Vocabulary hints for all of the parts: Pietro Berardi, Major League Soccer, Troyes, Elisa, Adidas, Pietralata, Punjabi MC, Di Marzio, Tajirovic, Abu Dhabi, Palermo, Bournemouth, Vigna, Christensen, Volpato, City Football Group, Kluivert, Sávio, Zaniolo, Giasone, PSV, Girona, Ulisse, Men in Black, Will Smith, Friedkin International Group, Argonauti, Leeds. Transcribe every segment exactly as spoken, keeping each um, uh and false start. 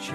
C'è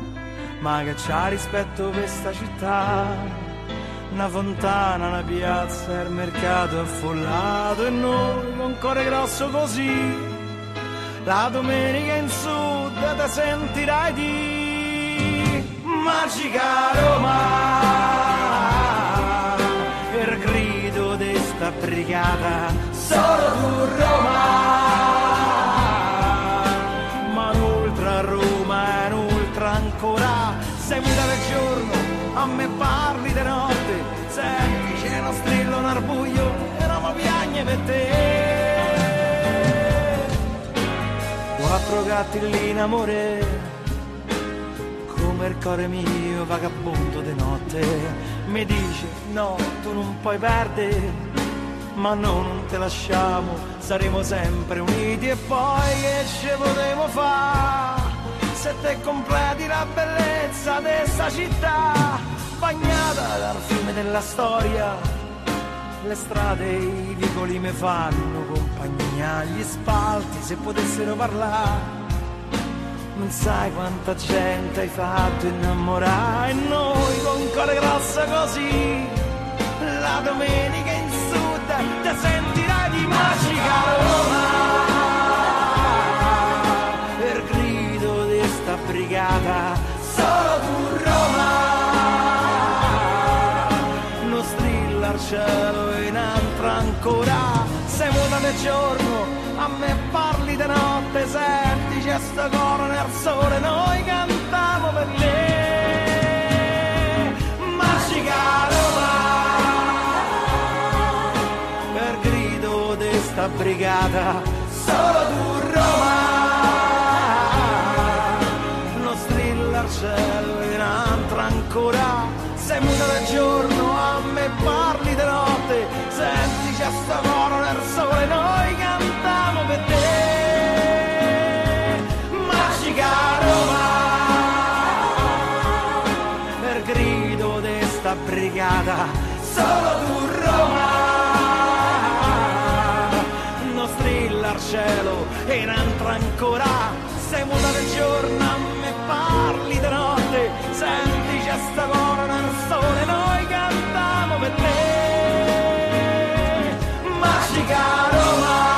ma che c'ha rispetto per sta città. Una fontana, una piazza, il mercato affollato e noi con cuore grosso così. La domenica in sud te sentirai di magica Roma, il grido di sta brigata, solo tu Roma. A me parli di notte, senti c'è uno strillo, un arbuglio e Roma piagne per te. Quattro gatti lì in amore, come il cuore mio vagabondo di notte, mi dice no, tu non puoi perdere, ma no, non te lasciamo, saremo sempre uniti. E poi che ce potevo fare se te completi la bellezza di questa città, bagnata dal fiume della storia, le strade e i vicoli mi fanno compagnia, gli spalti se potessero parlare, non sai quanta gente hai fatto innamorare, e noi con cuore grosso così, la domenica in sud ti sentirai di magica Roma, per grido di sta brigata, solo tu Roma. Cielo in altro ancora, sei muta nel giorno, a me parli di notte, senti c'è sto coro nel sole, noi cantiamo per te, magica Roma, per grido di sta brigata, solo tu Roma, non strilla al cielo in altro ancora, sei muta nel giorno, a me parli di notte, senti c'è sto coro nel sole, noi cantiamo per te, magica Roma, per grido di sta brigata, solo tu Roma, non strilla al cielo e rentra ancora, sei muta nel giorno, a me parli di notte, senti c'è sto coro nel sole, noi cantiamo per te, magica Roma.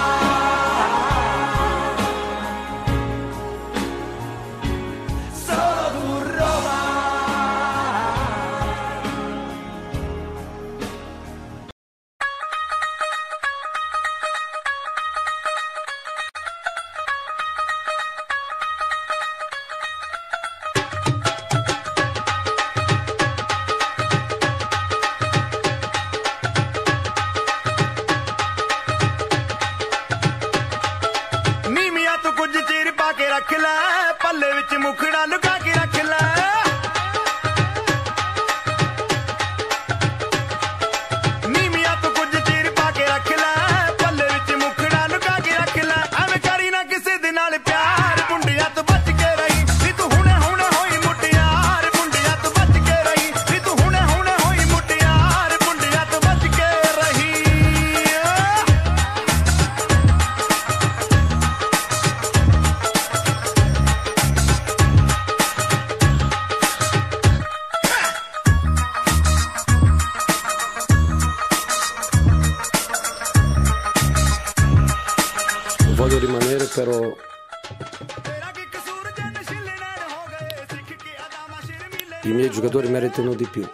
i miei giocatori meritano di più.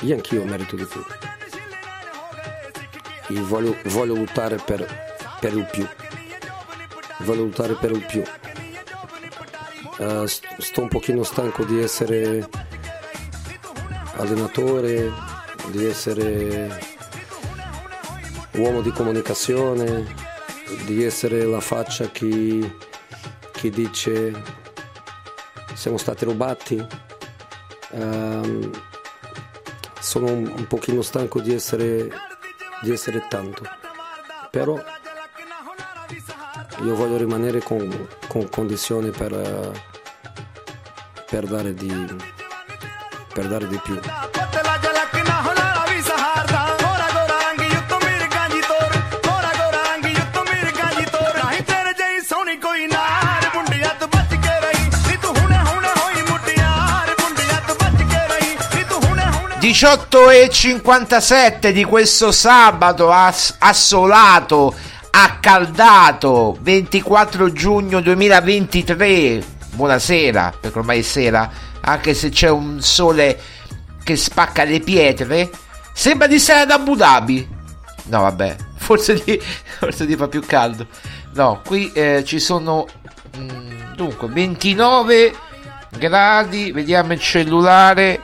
Io anch'io merito di più. Io voglio, voglio lottare per, per il più. Voglio lottare per il più. Uh, sto un pochino stanco di essere allenatore, di essere uomo di comunicazione, di essere la faccia che, che dice siamo stati rubati. Uh, sono un, un pochino stanco di essere, di essere tanto, però io voglio rimanere con, con condizioni per... Per dare, di, per dare di più. diciotto e cinquantasette di questo sabato assolato, accaldato, ventiquattro giugno duemilaventitré. Buonasera, perché ormai è sera, anche se c'è un sole che spacca le pietre. Sembra di stare ad Abu Dhabi. No, vabbè, forse di, forse di fa più caldo. No, qui eh, ci sono mh, dunque ventinove gradi. Vediamo il cellulare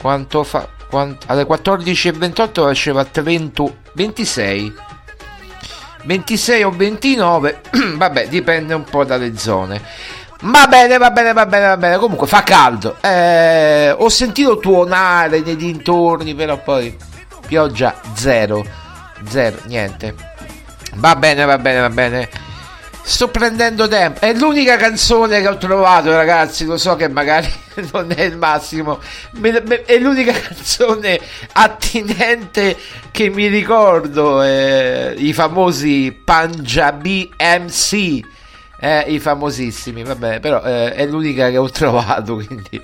quanto fa. Quant, alle quattordici e ventotto faceva trenta ventisei, ventisei o ventinove. Vabbè, dipende un po' dalle zone. Va bene, va bene, va bene, va bene. Comunque fa caldo. Eh, ho sentito tuonare nei dintorni, però poi pioggia zero, zero, niente. Va bene, va bene, va bene. Sto prendendo tempo. È l'unica canzone che ho trovato, ragazzi. Lo so che magari non è il massimo. È l'unica canzone attinente che mi ricordo. Eh, I famosi Punjabi M C. Eh, i famosissimi, vabbè, però eh, è l'unica che ho trovato, quindi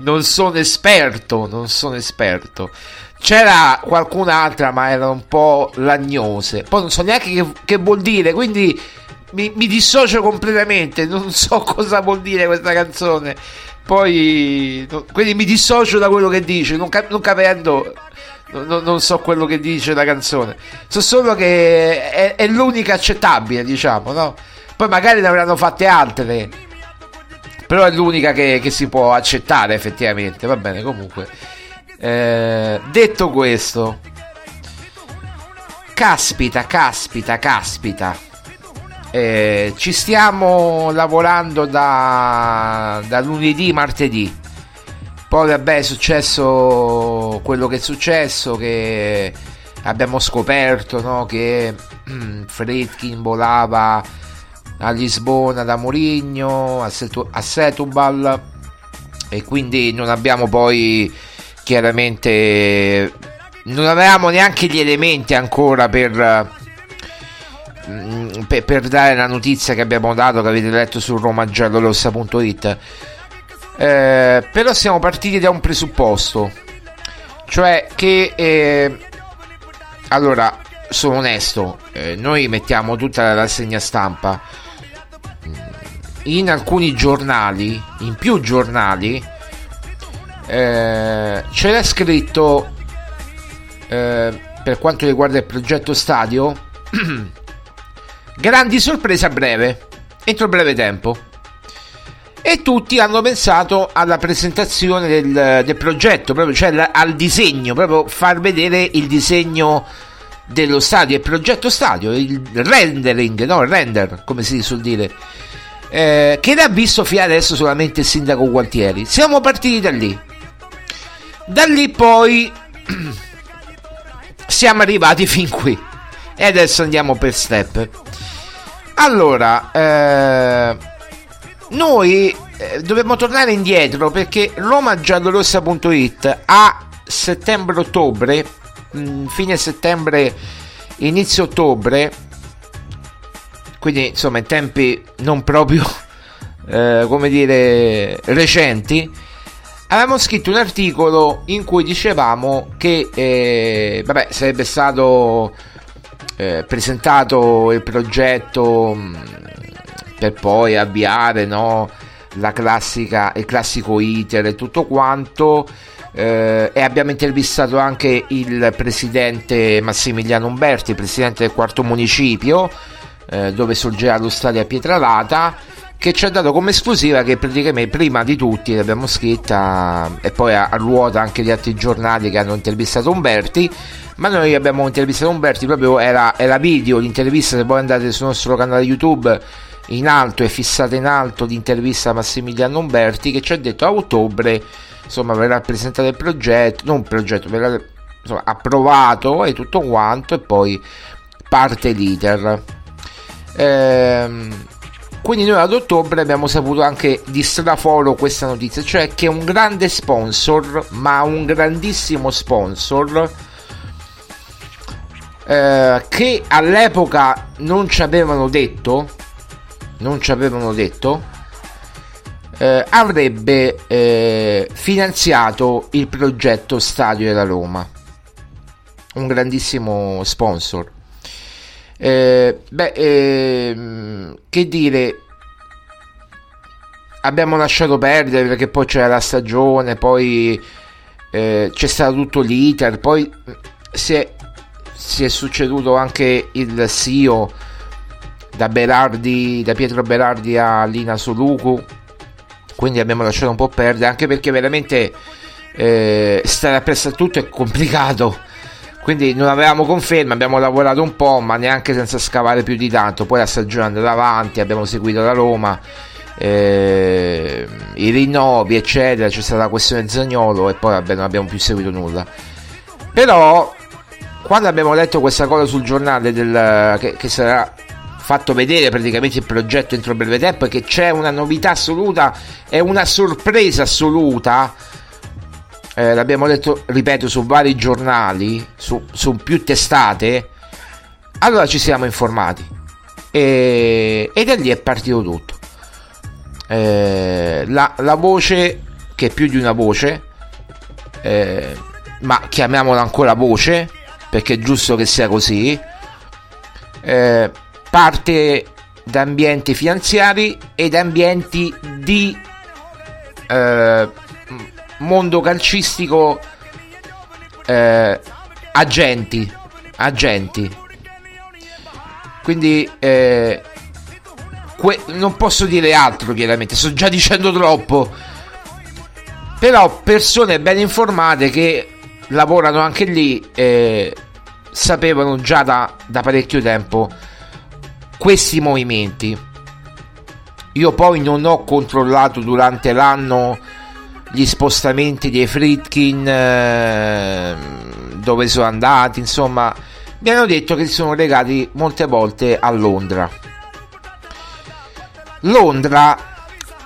non sono esperto, non sono esperto. C'era qualcun'altra, ma erano un po' lagnose. Poi non so neanche che, che vuol dire, quindi mi, mi dissocio completamente, non so cosa vuol dire questa canzone. Poi, no, quindi mi dissocio da quello che dice, non, cap- non capendo... Non, non so quello che dice la canzone, so solo che è, è l'unica accettabile, diciamo, no? Poi magari ne avranno fatte altre, però è l'unica che, che si può accettare effettivamente. Va bene, comunque eh, detto questo, caspita, caspita, caspita eh, ci stiamo lavorando da, da lunedì, martedì. Poi vabbè, è successo quello che è successo, che abbiamo scoperto, no, che ehm, Friedkin volava a Lisbona da Mourinho, a, Setu- a Setúbal, e quindi non abbiamo poi chiaramente, non avevamo neanche gli elementi ancora per, ehm, per, per dare la notizia che abbiamo dato, che avete letto su roma giallorossa punto it. Eh, però siamo partiti da un presupposto, cioè che eh, allora sono onesto, eh, noi mettiamo tutta la rassegna stampa in alcuni giornali, in più giornali eh, c'era scritto eh, per quanto riguarda il progetto stadio grandi sorprese a breve, entro breve tempo. E tutti hanno pensato alla presentazione del, del progetto, proprio, cioè la, al disegno, proprio far vedere il disegno dello stadio, il progetto stadio, il rendering, no, il render, come si suol dire, eh, che l'ha visto fino adesso solamente il sindaco Gualtieri. Siamo partiti da lì. Da lì poi siamo arrivati fin qui. E adesso andiamo per step. Allora... Eh, Noi eh, dobbiamo tornare indietro, perché roma giallorossa punto it a settembre-ottobre, mh, fine settembre, inizio ottobre, quindi insomma in tempi non proprio eh, come dire recenti, avevamo scritto un articolo in cui dicevamo che eh, vabbè, sarebbe stato eh, presentato il progetto mh, per poi avviare, no, la classica, il classico iter e tutto quanto. Eh, e abbiamo intervistato anche il presidente Massimiliano Umberti, presidente del quarto municipio, eh, dove sorgerà lo stadio a Pietralata, che ci ha dato come esclusiva che praticamente prima di tutti l'abbiamo scritta, e poi a, a ruota anche gli altri giornali che hanno intervistato Umberti, ma noi abbiamo intervistato Umberti proprio, era, era video l'intervista, se poi andate sul nostro canale YouTube in alto e fissate in alto l'intervista a Massimiliano Umberti, che ci ha detto a ottobre insomma verrà presentato il progetto, non il progetto, verrà insomma approvato e tutto quanto, e poi parte l'iter. Ehm... Quindi noi ad ottobre abbiamo saputo anche di straforo questa notizia, cioè che un grande sponsor, ma un grandissimo sponsor, eh, che all'epoca non ci avevano detto, non ci avevano detto, eh, avrebbe eh, finanziato il progetto Stadio della Roma. Un grandissimo sponsor. Eh, beh, eh, che dire, abbiamo lasciato perdere perché poi c'era la stagione, poi eh, c'è stato tutto l'iter, poi si è, si è succeduto anche il C E O da Berardi, da Pietro Berardi a Lina Soluku, quindi abbiamo lasciato un po' perdere, anche perché veramente eh, stare appresso a tutto è complicato. Quindi non avevamo conferma, abbiamo lavorato un po', ma neanche senza scavare più di tanto. Poi la stagione andava avanti, abbiamo seguito la Roma, eh, i rinnovi, eccetera. C'è stata la questione Zaniolo e poi vabbè, non abbiamo più seguito nulla. Però, quando abbiamo letto questa cosa sul giornale del, che, che sarà fatto vedere praticamente il progetto entro breve tempo, e che c'è una novità assoluta, è una sorpresa assoluta. Eh, l'abbiamo detto, ripeto, su vari giornali, su, su più testate, allora ci siamo informati e, e da lì è partito tutto. Eh, la, la voce, che è più di una voce, eh, ma chiamiamola ancora voce perché è giusto che sia così, eh, parte da ambienti finanziari e da ambienti di eh, mondo calcistico, eh, agenti agenti quindi eh, que- non posso dire altro, chiaramente sto già dicendo troppo, però persone ben informate che lavorano anche lì, eh, sapevano già da, da parecchio tempo questi movimenti. Io poi non ho controllato durante l'anno gli spostamenti dei Friedkin, eh, dove sono andati, insomma mi hanno detto che si sono legati molte volte a Londra Londra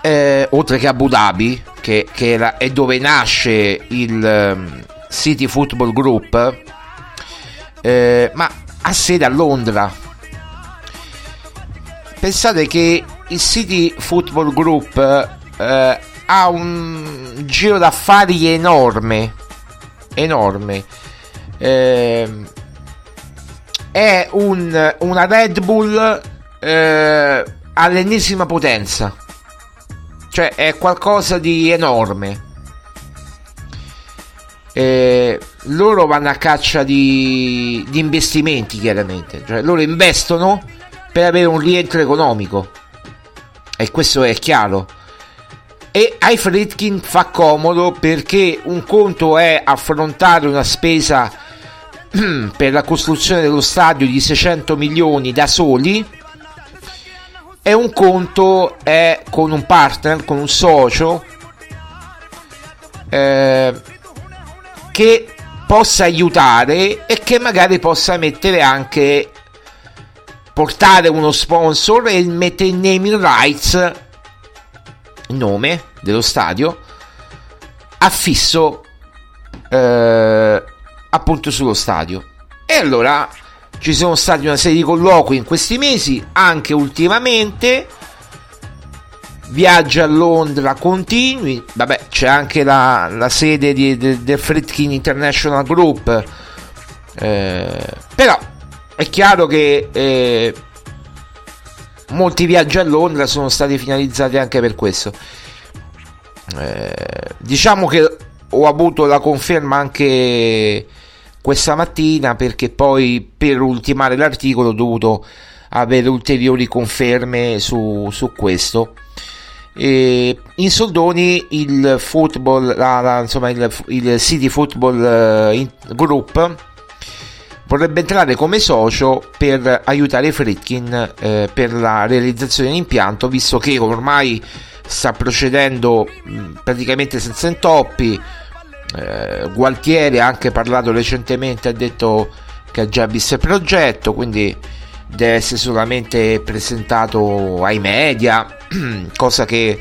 eh, oltre che a Abu Dhabi, che, che era, è dove nasce il um, City Football Group, eh, ma ha sede a Londra. Pensate che il City Football Group eh, ha un giro d'affari enorme, enorme. Eh, è un, una Red Bull eh, all'ennesima potenza, cioè è qualcosa di enorme. Eh, loro vanno a caccia di, di investimenti, chiaramente, cioè loro investono per avere un rientro economico, e questo è chiaro. E ai Friedkin fa comodo, perché un conto è affrontare una spesa per la costruzione dello stadio di seicento milioni da soli, e un conto è con un partner, con un socio eh, che possa aiutare e che magari possa mettere anche, portare uno sponsor e mettere in naming rights, nome dello stadio affisso eh, appunto sullo stadio. E allora ci sono stati una serie di colloqui in questi mesi, anche ultimamente, viaggi a Londra continui. Vabbè, c'è anche la, la sede di, de, del Friedkin International Group, eh, però è chiaro che eh, molti viaggi a Londra sono stati finalizzati anche per questo. Eh, diciamo che ho avuto la conferma anche questa mattina, perché poi per ultimare l'articolo ho dovuto avere ulteriori conferme su, su questo. E in soldoni il football, la, la, insomma il, il City Football Group vorrebbe entrare come socio per aiutare Friedkin eh, per la realizzazione dell'impianto, visto che ormai sta procedendo mh, praticamente senza intoppi. eh, Gualtieri ha anche parlato recentemente, ha detto che ha già visto il progetto, quindi deve essere solamente presentato ai media, cosa che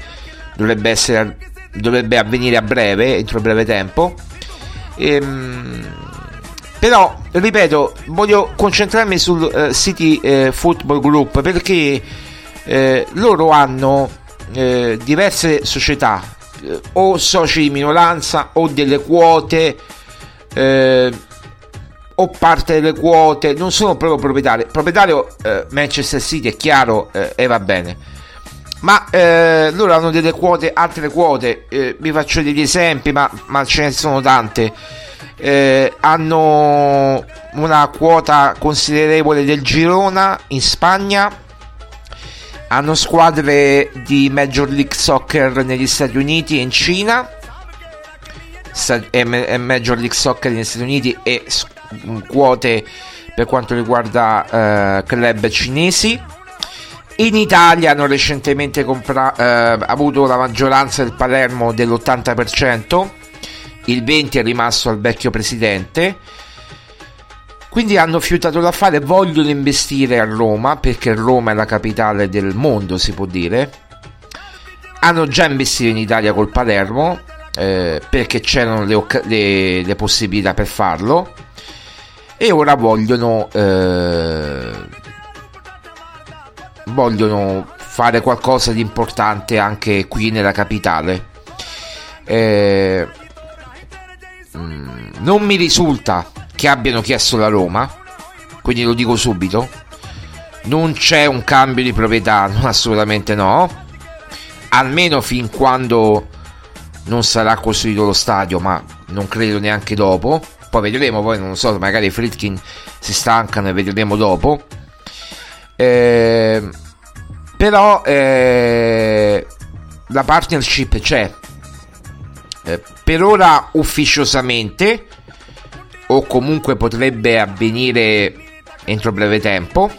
dovrebbe essere, dovrebbe avvenire a breve, entro breve tempo. Ehm, però ripeto, voglio concentrarmi sul eh, City eh, Football Group, perché eh, loro hanno eh, diverse società, eh, o soci di minoranza o delle quote, eh, o parte delle quote, non sono proprio proprietari. Proprietario eh, Manchester City, è chiaro, e eh, eh, va bene, ma eh, loro hanno delle quote, altre quote, eh, vi faccio degli esempi, ma, ma ce ne sono tante. Eh, hanno una quota considerevole del Girona in Spagna, hanno squadre di Major League Soccer negli Stati Uniti e in Cina, e Major League Soccer negli Stati Uniti e quote per quanto riguarda eh, club cinesi. In Italia hanno recentemente compra- eh, avuto la maggioranza del Palermo dell'ottanta per cento, il venti per cento è rimasto al vecchio presidente, quindi hanno fiutato l'affare. Vogliono investire a Roma, perché Roma è la capitale del mondo, si può dire. Hanno già investito in Italia col Palermo, eh, perché c'erano le, le, le possibilità per farlo, e ora vogliono eh, vogliono fare qualcosa di importante anche qui nella capitale. Eh, non mi risulta che abbiano chiesto la Roma, quindi lo dico subito, non c'è un cambio di proprietà, assolutamente no, almeno fin quando non sarà costruito lo stadio, ma non credo neanche dopo. Poi vedremo, poi non so, magari Friedkin si stancano e vedremo dopo. Eh, però eh, la partnership c'è, eh, per ora ufficiosamente, o comunque potrebbe avvenire entro breve tempo.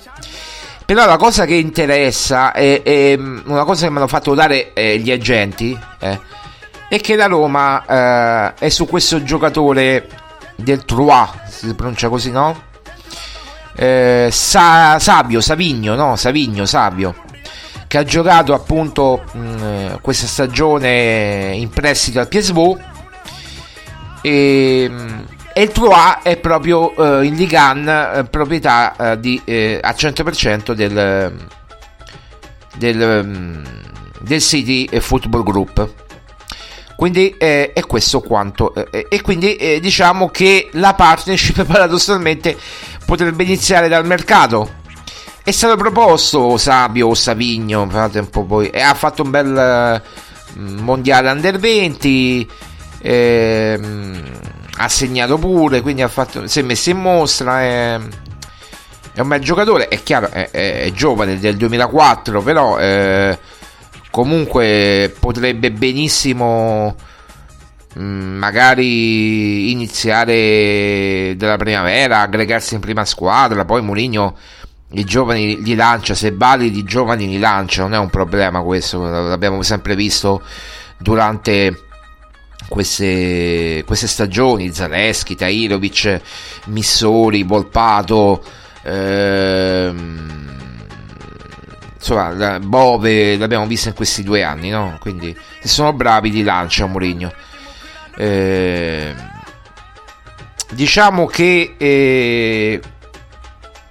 Però la cosa che interessa è, è una cosa che mi hanno fatto dare eh, gli agenti, eh, è che la Roma eh, è su questo giocatore del Troyes, si pronuncia così, no? Eh, Sa- Sávio, Savigno, no? Savigno, Sávio, che ha giocato appunto mh, questa stagione in prestito al P S V, e, e il Troyes è proprio eh, in Ligue uno, eh, proprietà eh, di, eh, al cento per cento del, del, del City Football Group. Quindi eh, è questo quanto. Eh, e quindi eh, diciamo che la partnership paradossalmente potrebbe iniziare dal mercato. È stato proposto Sávio o Savigno, fate un po' poi. Eh, ha fatto un bel eh, mondiale under venti, eh, ha segnato pure, quindi ha fatto, si è messo in mostra. Eh, è un bel giocatore, è chiaro, è, è, è giovane, del duemilaquattro, però... Eh, comunque potrebbe benissimo mh, magari iniziare dalla primavera, aggregarsi in prima squadra. Poi Mourinho i giovani li lancia, se validi i giovani li lancia, non è un problema questo, l'abbiamo sempre visto durante queste, queste stagioni. Zaleski, Tajirovic, Missori, Volpato, ehm, insomma la Bove, l'abbiamo vista in questi due anni, no? Quindi se sono bravi li lancia Mourinho. Eh, diciamo che eh,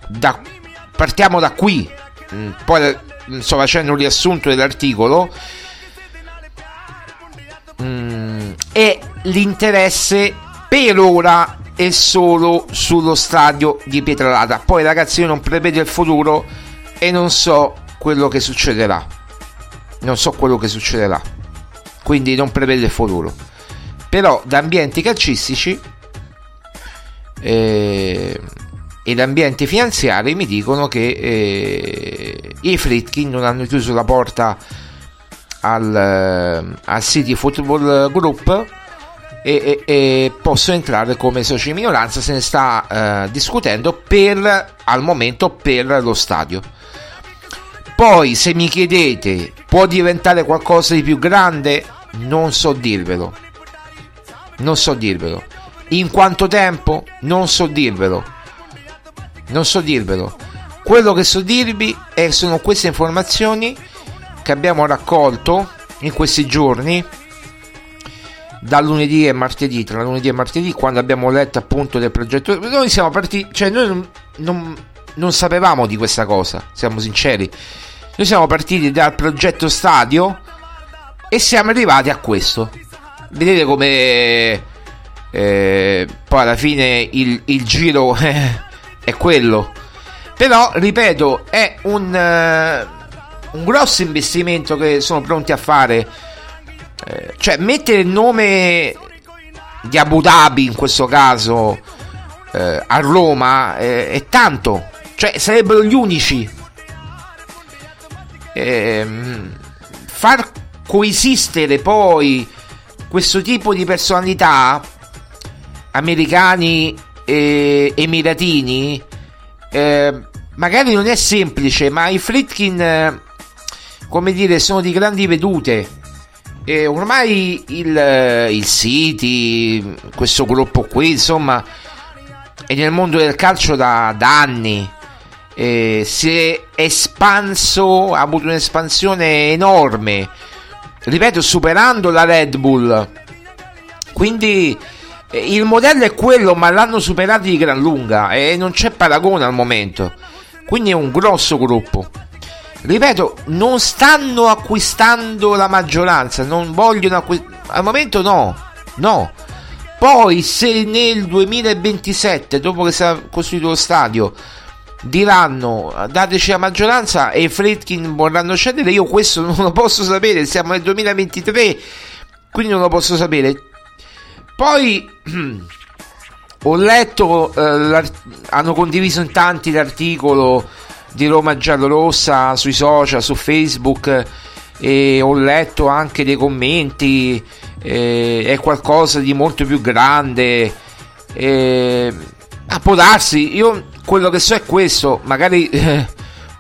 da, partiamo da qui. Mm, poi sto facendo un riassunto dell'articolo. Mm, e l'interesse per ora è solo sullo stadio di Pietralata. Poi ragazzi, io non prevedo il futuro e non so quello che succederà, non so quello che succederà, quindi non prevedo il futuro, però da ambienti calcistici eh, ed ambienti finanziari mi dicono che eh, i Friedkin non hanno chiuso la porta al, al City Football Group e, e, e possono entrare come soci di minoranza. Se ne sta eh, discutendo per, al momento per lo stadio. Poi se mi chiedete può diventare qualcosa di più grande, non so dirvelo, non so dirvelo in quanto tempo, non so dirvelo, non so dirvelo. Quello che so dirvi è, sono queste informazioni che abbiamo raccolto in questi giorni, da lunedì e martedì, tra lunedì e martedì, quando abbiamo letto appunto del progetto. Noi siamo partiti, cioè noi non, non, non sapevamo di questa cosa, siamo sinceri. Noi siamo partiti dal progetto stadio e siamo arrivati a questo. Vedete come eh, poi alla fine il, il giro è quello. Però ripeto, è un, eh, un grosso investimento che sono pronti a fare. Eh, cioè mettere il nome di Abu Dhabi in questo caso eh, a Roma eh, è tanto, cioè sarebbero gli unici. Eh, far coesistere poi questo tipo di personalità, americani e emiratini, eh, magari non è semplice, ma i Friedkin eh, come dire sono di grandi vedute. E ormai il, il City, questo gruppo qui, insomma, è nel mondo del calcio da, da anni, eh, si è espanso, ha avuto un'espansione enorme, ripeto, superando la Red Bull. Quindi eh, il modello è quello, ma l'hanno superato di gran lunga e non c'è paragone al momento. Quindi è un grosso gruppo. Ripeto, non stanno acquistando la maggioranza, non vogliono acquistare al momento, no, no. Poi se nel duemilaventisette, dopo che sarà costruito lo stadio, diranno dateci la maggioranza e i Friedkin vorranno cedere, io questo non lo posso sapere, siamo nel duemilaventitré, quindi non lo posso sapere. Poi ho letto, eh, hanno condiviso in tanti l'articolo di Roma Giallorossa sui social, su Facebook, e ho letto anche dei commenti, eh, è qualcosa di molto più grande, eh, a può darsi. Io quello che so è questo, magari eh,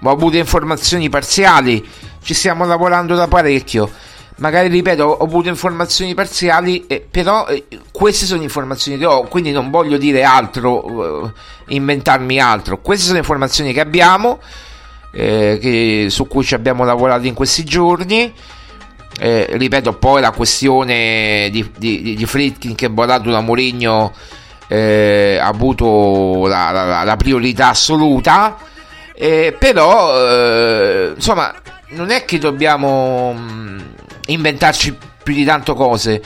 ho avuto informazioni parziali, ci stiamo lavorando da parecchio, magari ripeto ho avuto informazioni parziali, eh, però eh, queste sono informazioni che ho, quindi non voglio dire altro, eh, inventarmi altro. Queste sono informazioni che abbiamo, eh, che, su cui ci abbiamo lavorato in questi giorni, eh, ripeto. Poi la questione di, di, di Friedkin che è volato da Mourinho, eh, ha avuto la, la, la priorità assoluta, eh, però eh, insomma non è che dobbiamo mh, inventarci più di tanto cose,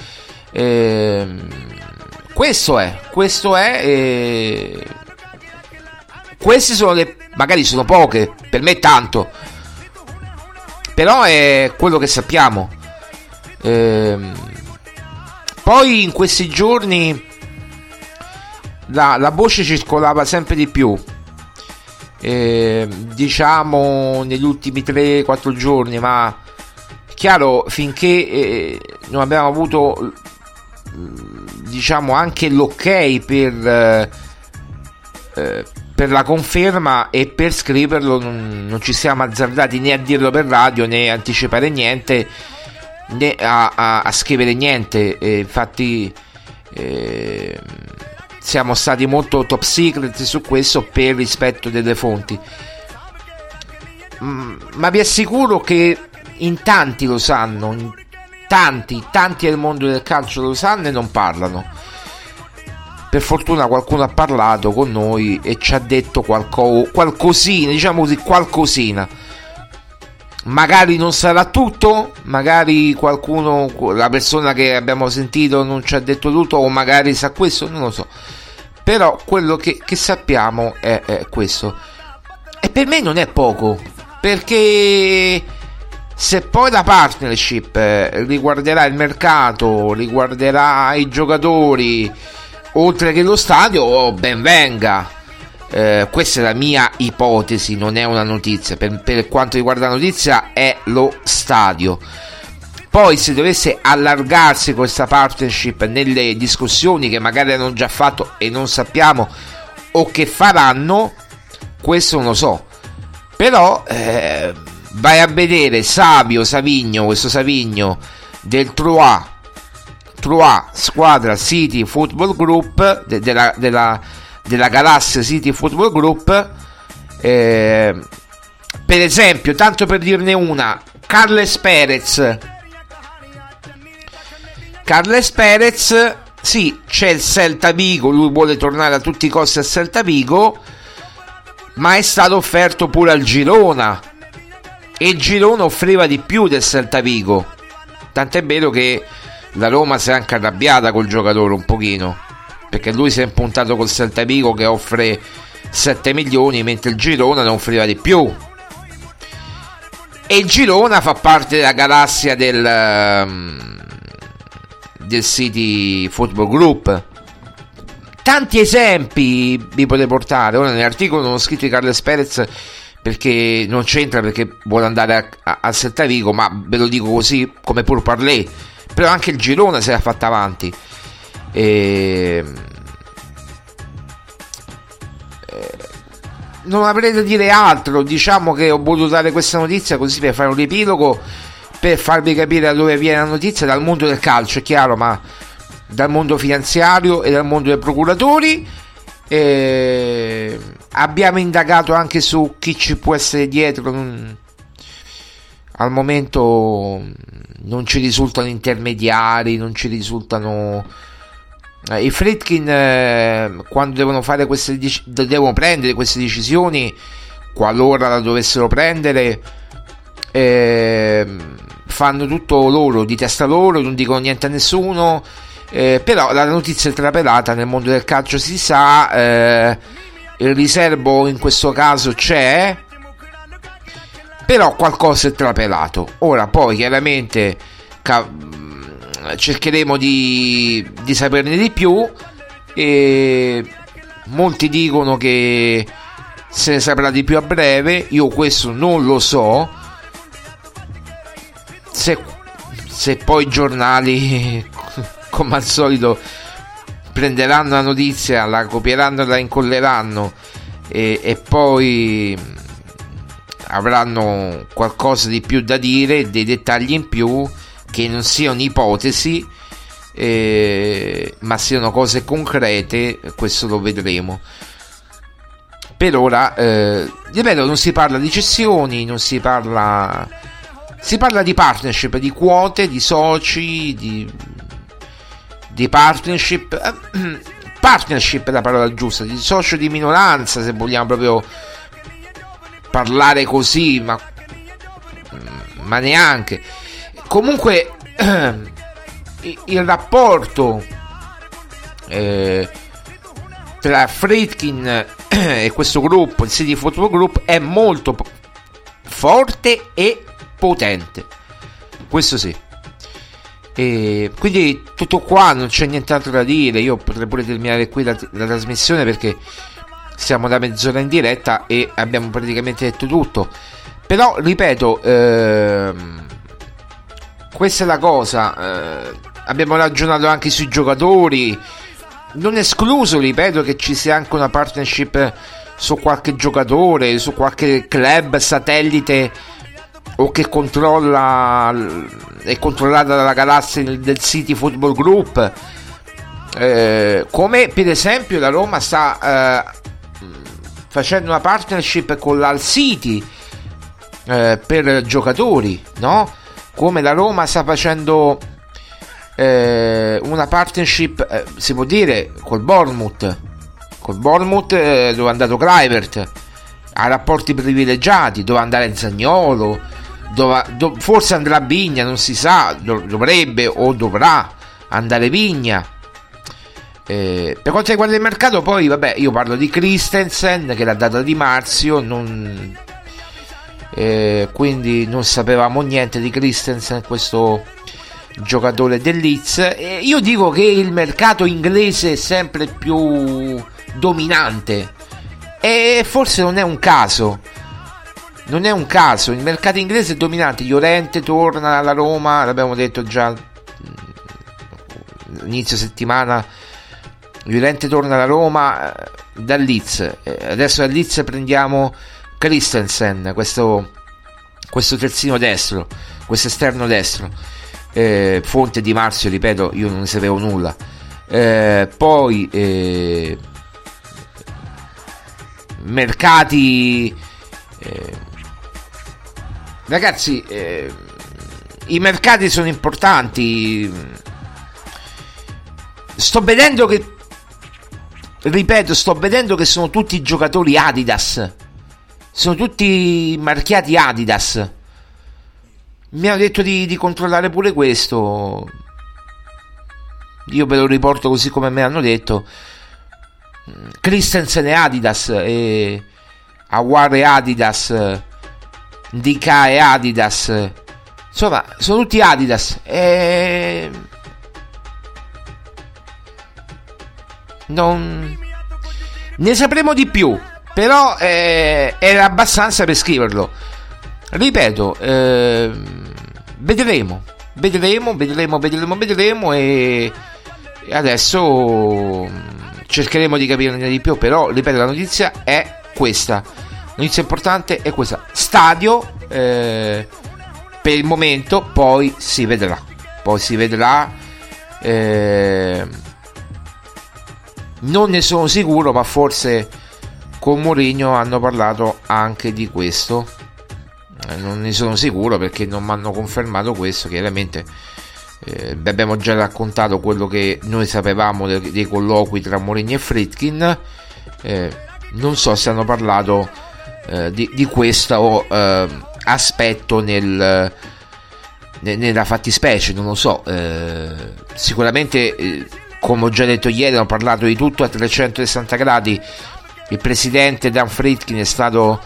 eh, questo è questo è eh, queste sono le, magari sono poche, per me è tanto, però è quello che sappiamo. Eh, poi in questi giorni la, la voce circolava sempre di più, eh, diciamo negli ultimi tre quattro giorni, ma chiaro, finché eh, non abbiamo avuto diciamo anche l'ok per, eh, per la conferma e per scriverlo, non, non ci siamo azzardati né a dirlo per radio, né a anticipare niente, né a, a, a scrivere niente, e infatti eh, siamo stati molto top secret su questo per rispetto delle fonti. Mm, ma vi assicuro che in tanti lo sanno, in tanti, tanti del mondo del calcio lo sanno e non parlano. Per fortuna qualcuno ha parlato con noi e ci ha detto qualco, qualcosina, diciamo così, qualcosina. Magari non sarà tutto, magari qualcuno, la persona che abbiamo sentito non ci ha detto tutto, o magari sa questo, non lo so. Però quello che, che sappiamo è, è questo. E per me non è poco. perché se poi la partnership riguarderà il mercato, riguarderà i giocatori oltre che lo stadio, oh, ben venga. Eh, questa è la mia ipotesi, non è una notizia. Per, per quanto riguarda la notizia è lo stadio. Poi se dovesse allargarsi questa partnership nelle discussioni che magari hanno già fatto e non sappiamo o che faranno, questo non lo so. Però eh, vai a vedere Sávio, Savigno, questo Savigno del Troyes, Troyes squadra City Football Group, de, della, della, della galassia City Football Group, eh, per esempio, tanto per dirne una, Carles Perez. Carles Perez, sì, c'è il Celta Vigo, lui vuole tornare a tutti i costi al Celta Vigo, ma è stato offerto pure al Girona e il Girona offriva di più del Celta Vigo, tant'è vero che la Roma si è anche arrabbiata col giocatore un pochino, perché lui si è impuntato col Celta Vigo che offre sette milioni mentre il Girona ne offriva di più, e il Girona fa parte della galassia del... Um, del City Football Group. Tanti esempi vi potete portare. Ora nell'articolo non ho scritto di Carles Perez perché non c'entra, perché vuole andare al Celta Vigo, ma ve lo dico così come pur parlé. Però anche il Girona se l'ha fatta avanti e... non avrei da dire altro, diciamo che ho voluto dare questa notizia così per fare un riepilogo, per farvi capire da dove viene la notizia, dal mondo del calcio, è chiaro, ma dal mondo finanziario e dal mondo dei procuratori. Eh, abbiamo indagato anche su chi ci può essere dietro, non, al momento non ci risultano intermediari, non ci risultano eh, i Friedkin, eh, quando devono fare queste devono prendere queste decisioni, qualora la dovessero prendere, eh, fanno tutto loro, di testa loro, non dicono niente a nessuno, eh, però la notizia è trapelata, nel mondo del calcio si sa, eh, il riservo in questo caso c'è, però qualcosa è trapelato. Ora poi chiaramente ca- cercheremo di, di saperne di più, e molti dicono che se ne saprà di più a breve, io questo non lo so. Se, se poi i giornali come al solito prenderanno la notizia, la copieranno, la incolleranno e, e poi avranno qualcosa di più da dire, dei dettagli in più che non siano ipotesi, eh, ma siano cose concrete, questo lo vedremo. Per ora eh, ripeto, non si parla di cessioni, non si parla... Si parla di partnership, di quote, di soci, di, di partnership, eh, partnership è la parola giusta, di socio di minoranza se vogliamo proprio parlare così, ma, ma neanche. Comunque eh, il rapporto eh, tra Friedkin e questo gruppo, il City Football Group, è molto forte e potente, questo sì, e quindi tutto qua, non c'è nient'altro da dire. Io potrei pure terminare qui la, la trasmissione perché siamo da mezz'ora in diretta e abbiamo praticamente detto tutto, però ripeto, ehm, questa è la cosa, eh, abbiamo ragionato anche sui giocatori, non escluso, ripeto, che ci sia anche una partnership su qualche giocatore, su qualche club satellite o che controlla, è controllata dalla galassia del City Football Group, eh, come per esempio la Roma sta eh, facendo una partnership con l'Al City eh, per giocatori, no? Come la Roma sta facendo eh, una partnership, eh, si può dire, col Bournemouth, col Bournemouth eh, dove è andato Kluivert, ha rapporti privilegiati, dove andare in Zaniolo, Dova, do, forse andrà Vigna, non si sa, do, dovrebbe o dovrà andare Vigna. Eh, per quanto riguarda il mercato, poi vabbè, io parlo di Christensen che l'ha data Di Marzio, non, eh, quindi non sapevamo niente di Christensen, questo giocatore del Leeds. Eh, io dico che il mercato inglese è sempre più dominante e forse non è un caso. Non è un caso, il mercato inglese è dominante. Llorente torna alla Roma, l'abbiamo detto già inizio settimana. Llorente torna alla Roma dal Leeds. Adesso dal Leeds prendiamo Christensen, questo, questo terzino destro, questo esterno destro. Eh, fonte di Marzio, ripeto, io non ne sapevo nulla. Eh, poi eh, mercati. Eh, Ragazzi, eh, i mercati sono importanti. Sto vedendo che, ripeto, sto vedendo che sono tutti giocatori Adidas. Sono tutti marchiati Adidas. Mi hanno detto di, di controllare pure questo. Io ve lo riporto così come me hanno detto. Christensen e Adidas, e Aguar e Adidas, D K e Adidas, insomma sono tutti Adidas e... non ne sapremo di più, però eh, era abbastanza per scriverlo, ripeto. eh, vedremo vedremo vedremo vedremo vedremo e adesso cercheremo di capirne di più, però ripeto, la notizia è questa. Notizia importante è questa. Stadio eh, per il momento, poi si vedrà. Poi si vedrà. Eh, non ne sono sicuro, ma forse con Mourinho hanno parlato anche di questo. Eh, non ne sono sicuro perché non mi hanno confermato questo. Chiaramente eh, abbiamo già raccontato quello che noi sapevamo dei, dei colloqui tra Mourinho e Friedkin. Eh, non so se hanno parlato Di, di questo eh, aspetto nel, ne, nella fattispecie, non lo so. Eh, sicuramente, eh, come ho già detto ieri, hanno parlato di tutto a trecentosessanta gradi. Il presidente Dan Friedkin è stato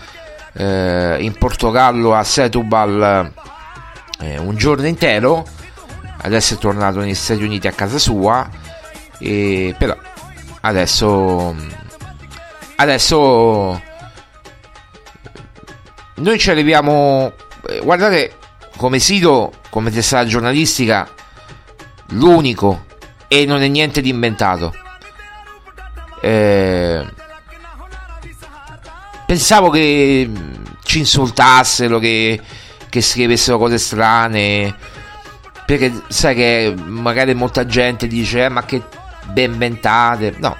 eh, in Portogallo a Setúbal eh, un giorno intero, adesso è tornato negli Stati Uniti a casa sua, e, però adesso adesso noi ci arriviamo. Guardate, come sito, come testata giornalistica, l'unico, e non è niente di inventato. Eh, pensavo che ci insultassero, che, che scrivessero cose strane, perché sai che magari molta gente dice eh, ma che ben inventate. No,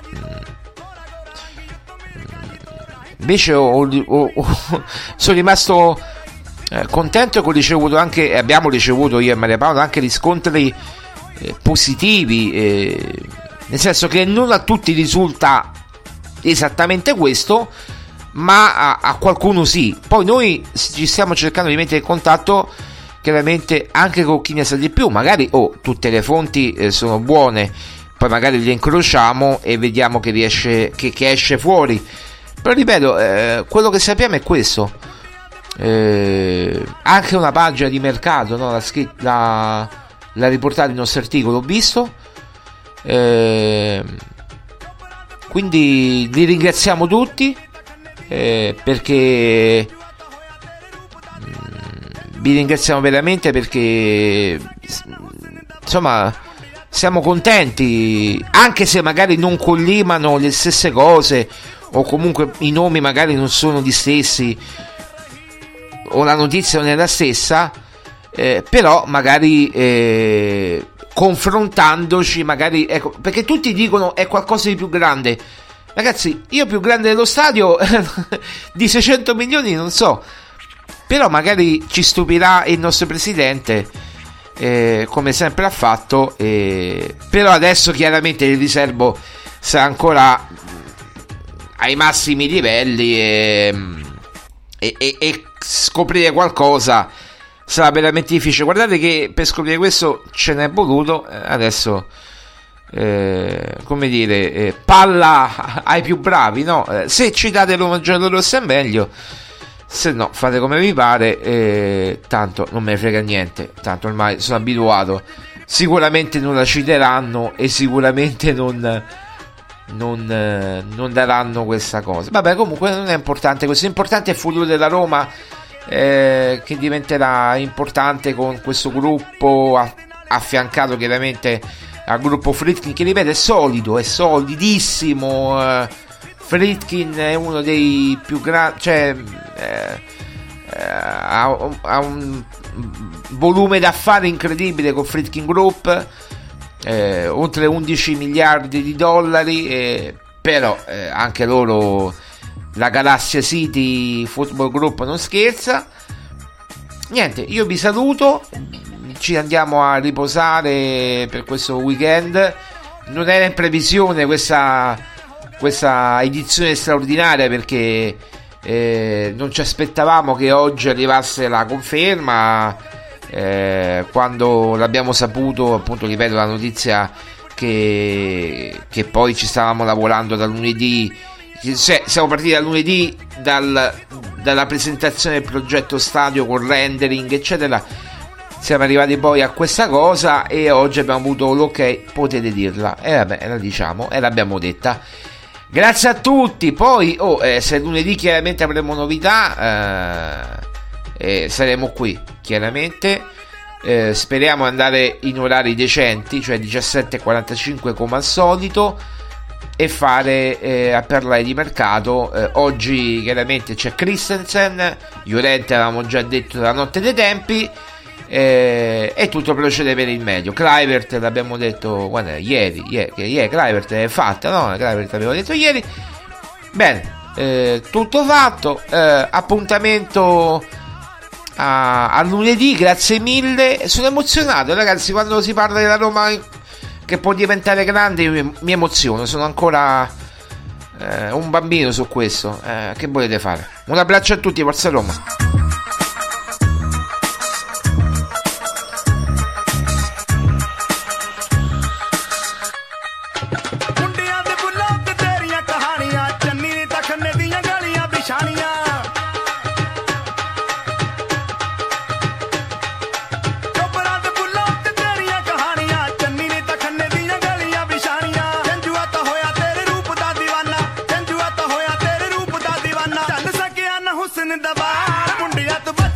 invece ho, ho, ho, sono rimasto eh, contento che ho ricevuto anche, abbiamo ricevuto io e Maria Paola anche riscontri eh, positivi, eh, nel senso che non a tutti risulta esattamente questo, ma a, a qualcuno sì. Poi noi ci stiamo cercando di mettere in contatto chiaramente anche con chi ne sa di più, magari o oh, tutte le fonti eh, sono buone, poi magari le incrociamo e vediamo che riesce, che, che esce fuori. Però ripeto, eh, quello che sappiamo è questo. Eh, anche una pagina di mercato, no? L'ha, scritta, l'ha, l'ha riportato il nostro articolo, ho visto. Eh, quindi li ringraziamo tutti, eh, perché mh, vi ringraziamo veramente, perché insomma siamo contenti, anche se magari non collimano le stesse cose, o comunque i nomi magari non sono gli stessi, o la notizia non è la stessa, eh, però magari eh, confrontandoci, magari ecco, perché tutti dicono è qualcosa di più grande. Ragazzi, io più grande dello stadio di seicento milioni non so, però magari ci stupirà il nostro presidente, eh, come sempre ha fatto, eh, però adesso chiaramente il riservo sarà ancora ai massimi livelli, e, e, e, e scoprire qualcosa sarà veramente difficile. Guardate che per scoprire questo ce n'è voluto. Adesso eh, come dire, eh, palla ai più bravi, no? Eh, se ci date Roma Giallorossa è meglio, se no fate come vi pare, eh, tanto non me ne frega niente, tanto ormai sono abituato, sicuramente non la citeranno e sicuramente non non, eh, non daranno questa cosa. Vabbè, comunque non è importante questo, l'importante è il futuro della Roma, eh, che diventerà importante con questo gruppo a, affiancato chiaramente al gruppo Friedkin, che ripeto è solido, è solidissimo. eh, Friedkin è uno dei più grandi, cioè eh, eh, ha, ha un volume d'affari incredibile con Friedkin Group, eh, oltre undici miliardi di dollari, eh, però eh, anche loro, la galassia City Football Group non scherza. Niente, io vi saluto, ci andiamo a riposare per questo weekend. Non era in previsione questa, questa edizione straordinaria, perché eh, non ci aspettavamo che oggi arrivasse la conferma, eh, quando l'abbiamo saputo, appunto ripeto la notizia che, che poi ci stavamo lavorando da lunedì, cioè, siamo partiti da lunedì dal, dalla presentazione del progetto stadio con rendering eccetera, siamo arrivati poi a questa cosa e oggi abbiamo avuto l'ok, potete dirla, e eh, vabbè, la diciamo e eh, l'abbiamo detta. Grazie a tutti, poi oh, eh, se lunedì chiaramente avremo novità, eh, eh, saremo qui chiaramente, eh, speriamo andare in orari decenti, cioè diciassette e quarantacinque come al solito, e fare eh, a parlare di mercato. Eh, oggi chiaramente c'è Christensen, Llorente avevamo già detto la notte dei tempi, e eh, tutto procede per il meglio. Kluivert l'abbiamo detto, guarda, ieri, ieri, ieri Kluivert è fatta, no? Kluivert l'avevo detto ieri. Bene, eh, tutto fatto, eh, appuntamento a, a lunedì, grazie mille. Sono emozionato, ragazzi, quando si parla della Roma che può diventare grande io mi emoziono, sono ancora eh, un bambino su questo, eh, che volete fare? Un abbraccio a tutti, forza Roma. Mundi at the back.